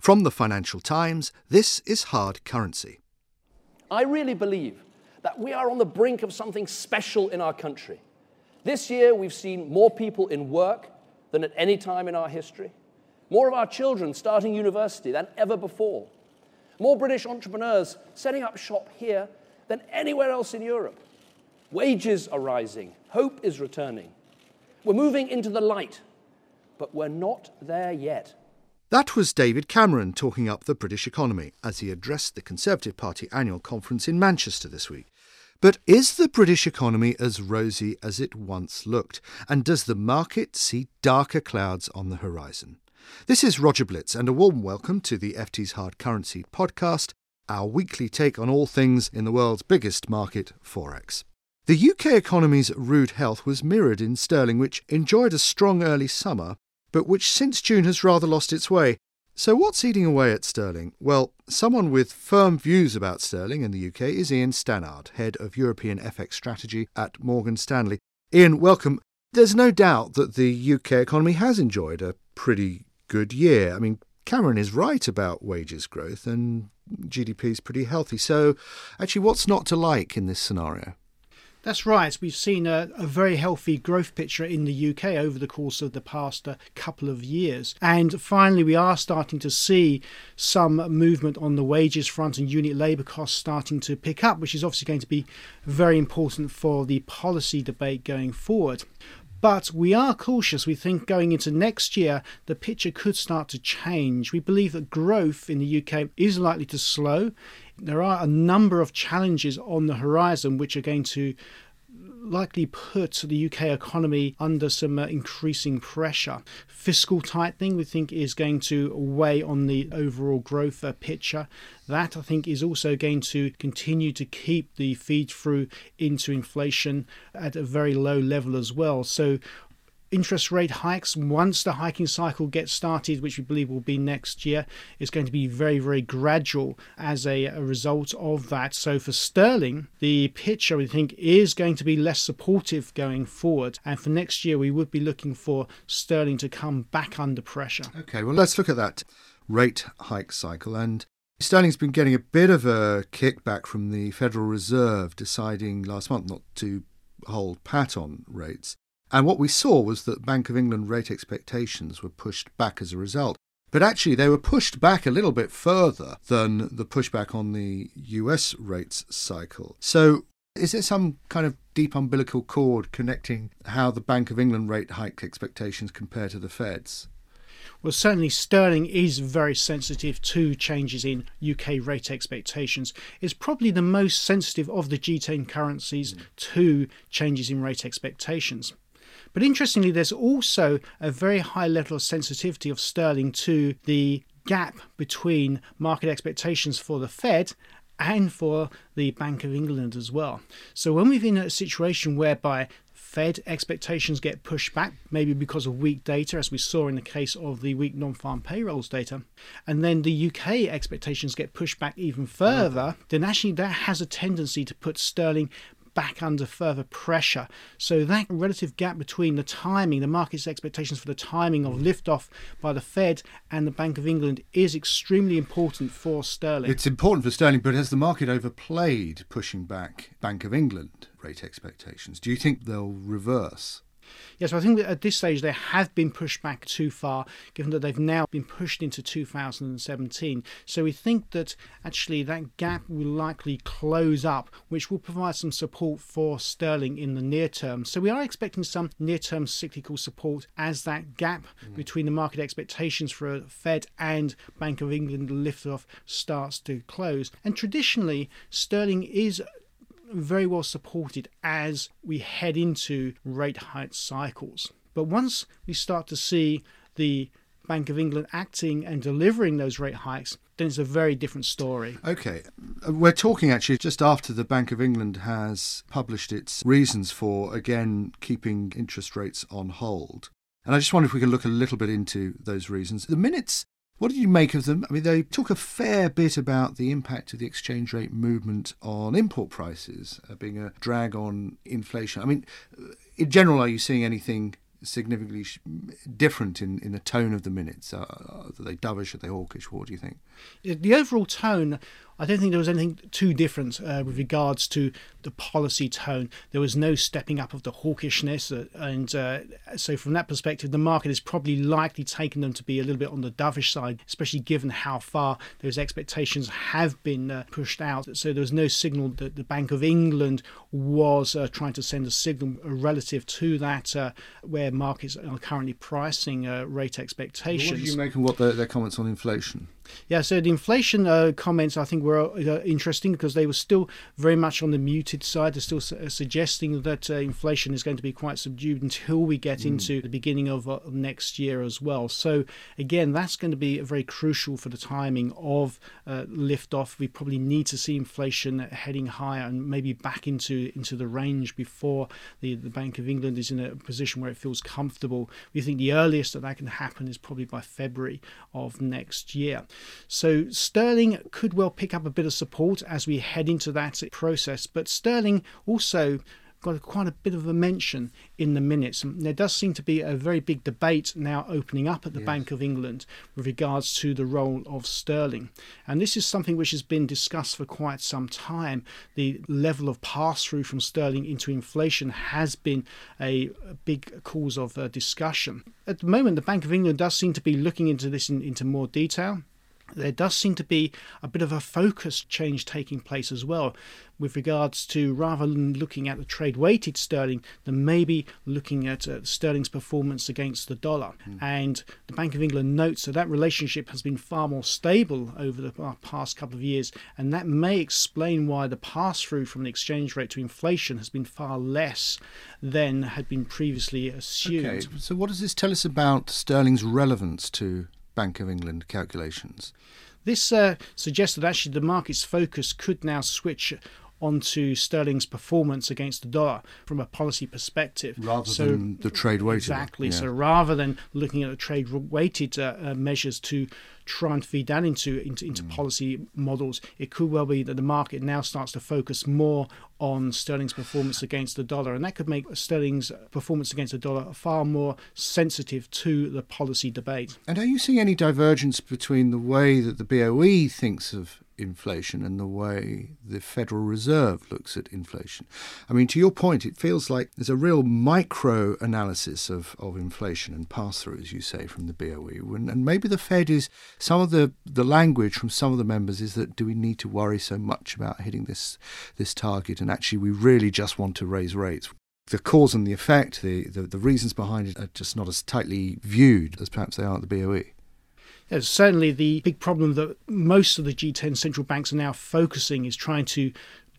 From the Financial Times, this is Hard Currency. I really believe that we are on the brink of something special in our country. This year, we've seen more people in work than at any time in our history. More of our children starting university than ever before. More British entrepreneurs setting up shop here than anywhere else in Europe. Wages are rising. Hope is returning. We're moving into the light, but we're not there yet. That was David Cameron talking up the British economy as he addressed the Conservative Party annual conference in Manchester this week. But is the British economy as rosy as it once looked? And does the market see darker clouds on the horizon? This is Roger Blitz, and a warm welcome to the FT's Hard Currency podcast, our weekly take on all things in the world's biggest market, Forex. The UK economy's rude health was mirrored in sterling, which enjoyed a strong early summer, but which since June has rather lost its way. So what's eating away at sterling? Well, someone with firm views about sterling in the UK is Ian Stannard, head of European FX strategy at Morgan Stanley. Ian, welcome. There's no doubt that the UK economy has enjoyed a pretty good year. I mean, Cameron is right about wages growth and GDP is pretty healthy. So actually, what's not to like in this scenario? That's right. We've seen a very healthy growth picture in the UK over the course of the past couple of years. And finally, we are starting to see some movement on the wages front and unit labour costs starting to pick up, which is obviously going to be very important for the policy debate going forward. But we are cautious. We think going into next year, the picture could start to change. We believe that growth in the UK is likely to slow. There are a number of challenges on the horizon which are going to likely put the UK economy under some increasing pressure. Fiscal tightening, we think, is going to weigh on the overall growth picture. That, I think, is also going to continue to keep the feed-through into inflation at a very low level as well. So interest rate hikes, once the hiking cycle gets started, which we believe will be next year, is going to be very, very gradual as a result of that. So for sterling, the picture, we think, is going to be less supportive going forward. And for next year, we would be looking for sterling to come back under pressure. OK, well, let's look at that rate hike cycle. And sterling's been getting a bit of a kickback from the Federal Reserve deciding last month not to hold pat on rates. And what we saw was that Bank of England rate expectations were pushed back as a result. But actually, they were pushed back a little bit further than the pushback on the US rates cycle. So is there some kind of deep umbilical cord connecting how the Bank of England rate hike expectations compare to the Fed's? Well, certainly sterling is very sensitive to changes in UK rate expectations. It's probably the most sensitive of the G10 currencies to changes in rate expectations. But interestingly, there's also a very high level of sensitivity of sterling to the gap between market expectations for the Fed and for the Bank of England as well. So when we've been in a situation whereby Fed expectations get pushed back, maybe because of weak data, as we saw in the case of the weak non-farm payrolls data, and then the UK expectations get pushed back even further, then actually that has a tendency to put sterling back under further pressure. So that relative gap between the timing, the market's expectations for the timing of liftoff by the Fed and the Bank of England is extremely important for sterling. It's important for sterling, but has the market overplayed pushing back Bank of England rate expectations? Do you think they'll reverse? Yes, I think that at this stage they have been pushed back too far, given that they've now been pushed into 2017. So we think that actually that gap will likely close up, which will provide some support for sterling in the near term. So we are expecting some near-term cyclical support as that gap between the market expectations for Fed and Bank of England liftoff starts to close. And traditionally, sterling is very well supported as we head into rate hike cycles. But once we start to see the Bank of England acting and delivering those rate hikes, then it's a very different story. Okay. We're talking actually just after the Bank of England has published its reasons for, again, keeping interest rates on hold. And I just wonder if we can look a little bit into those reasons. The minutes, what did you make of them? I mean, they talk a fair bit about the impact of the exchange rate movement on import prices being a drag on inflation. I mean, in general, are you seeing anything significantly different in the tone of the minutes? Are they dovish? Are they hawkish? What do you think? The overall tone, I don't think there was anything too different with regards to the policy tone. There was no stepping up of the hawkishness. So from that perspective, the market is probably likely taking them to be a little bit on the dovish side, especially given how far those expectations have been pushed out. So there was no signal that the Bank of England was trying to send a signal relative to that, where markets are currently pricing rate expectations. What do you make of what their comments on inflation? Yeah, so the inflation comments, I think, were interesting because they were still very much on the muted side. They're still suggesting that inflation is going to be quite subdued until we get into the beginning of next year as well. So, again, that's going to be very crucial for the timing of liftoff. We probably need to see inflation heading higher and maybe back into the range before the Bank of England is in a position where it feels comfortable. We think the earliest that can happen is probably by February of next year. So sterling could well pick up a bit of support as we head into that process, but sterling also got quite a bit of a mention in the minutes. And there does seem to be a very big debate now opening up at the Bank of England with regards to the role of sterling. And this is something which has been discussed for quite some time. The level of pass-through from sterling into inflation has been a big cause of discussion. At the moment, the Bank of England does seem to be looking into this into more detail. There does seem to be a bit of a focus change taking place as well with regards to, rather than looking at the trade-weighted sterling, then maybe looking at sterling's performance against the dollar. And the Bank of England notes that relationship has been far more stable over the past couple of years, and that may explain why the pass-through from the exchange rate to inflation has been far less than had been previously assumed. Okay, so what does this tell us about sterling's relevance to Bank of England calculations? This suggests that actually the market's focus could now switch onto sterling's performance against the dollar from a policy perspective. Rather than the trade-weighted. Exactly. Yeah. So rather than looking at the trade-weighted measures to try and feed that into policy models, it could well be that the market now starts to focus more on sterling's performance against the dollar. And that could make sterling's performance against the dollar far more sensitive to the policy debate. And are you seeing any divergence between the way that the BOE thinks of inflation and the way the Federal Reserve looks at inflation? I mean, to your point, it feels like there's a real micro analysis of inflation and pass-through, as you say, from the BOE. And maybe the Fed is, some of the language from some of the members is that, do we need to worry so much about hitting this target? And actually, we really just want to raise rates. The cause and the effect, the reasons behind it are just not as tightly viewed as perhaps they are at the BOE. Yes, certainly the big problem that most of the G10 central banks are now focusing is trying to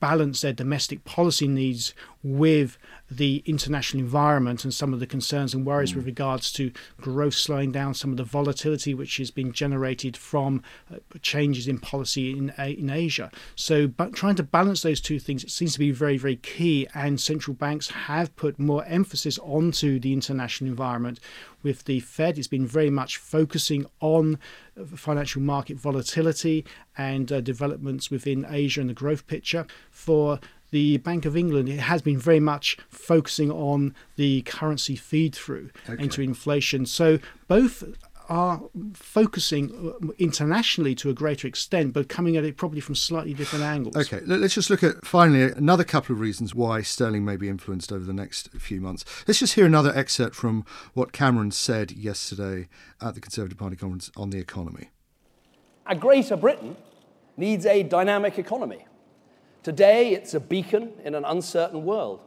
balance their domestic policy needs with the international environment and some of the concerns and worries with regards to growth slowing down, some of the volatility which has been generated from changes in policy in Asia. So but trying to balance those two things, it seems to be very, very key, and central banks have put more emphasis onto the international environment. With the Fed, it's been very much focusing on financial market volatility and developments within Asia and the growth picture. For the Bank of England, it has been very much focusing on the currency feed-through into inflation. So both are focusing internationally to a greater extent, but coming at it probably from slightly different angles. OK, let's just look at, finally, another couple of reasons why sterling may be influenced over the next few months. Let's just hear another excerpt from what Cameron said yesterday at the Conservative Party conference on the economy. A Greater Britain needs a dynamic economy. Today, it's a beacon in an uncertain world.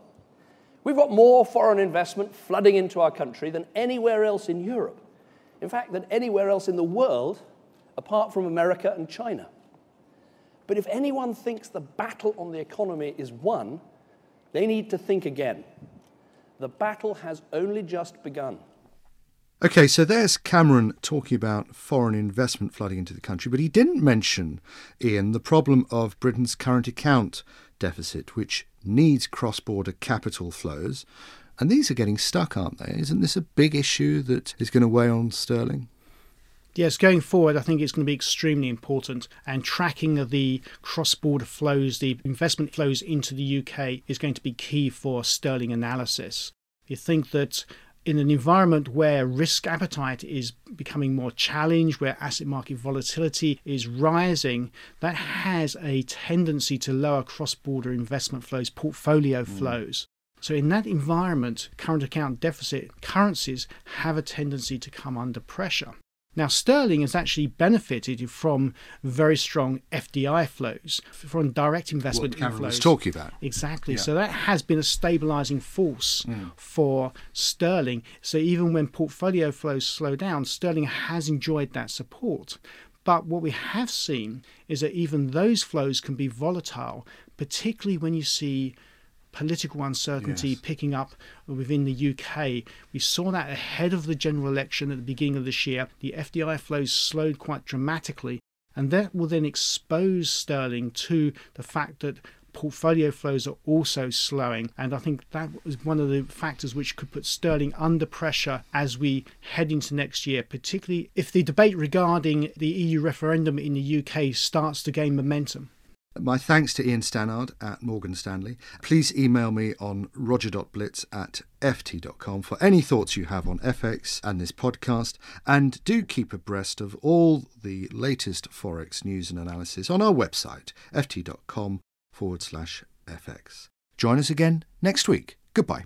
We've got more foreign investment flooding into our country than anywhere else in Europe. In fact, than anywhere else in the world, apart from America and China. But if anyone thinks the battle on the economy is won, they need to think again. The battle has only just begun. OK, so there's Cameron talking about foreign investment flooding into the country, but he didn't mention, Ian, the problem of Britain's current account deficit, which needs cross-border capital flows. And these are getting stuck, aren't they? Isn't this a big issue that is going to weigh on sterling? Yes, going forward, I think it's going to be extremely important. And tracking the cross-border flows, the investment flows into the UK is going to be key for sterling analysis. You think that in an environment where risk appetite is becoming more challenged, where asset market volatility is rising, that has a tendency to lower cross-border investment flows, portfolio flows. So in that environment, current account deficit currencies have a tendency to come under pressure. Now, sterling has actually benefited from very strong FDI flows, from direct investment inflows. What Cameron was talking about. Exactly. Yeah. So that has been a stabilising force for sterling. So even when portfolio flows slow down, sterling has enjoyed that support. But what we have seen is that even those flows can be volatile, particularly when you see political uncertainty picking up within the UK. We saw that ahead of the general election at the beginning of this year. The FDI flows slowed quite dramatically, and that will then expose sterling to the fact that portfolio flows are also slowing. And I think that was one of the factors which could put sterling under pressure as we head into next year, particularly if the debate regarding the EU referendum in the UK starts to gain momentum. My thanks to Ian Stannard at Morgan Stanley. Please email me on roger.blitz@ft.com for any thoughts you have on FX and this podcast. And do keep abreast of all the latest Forex news and analysis on our website, ft.com/FX. Join us again next week. Goodbye.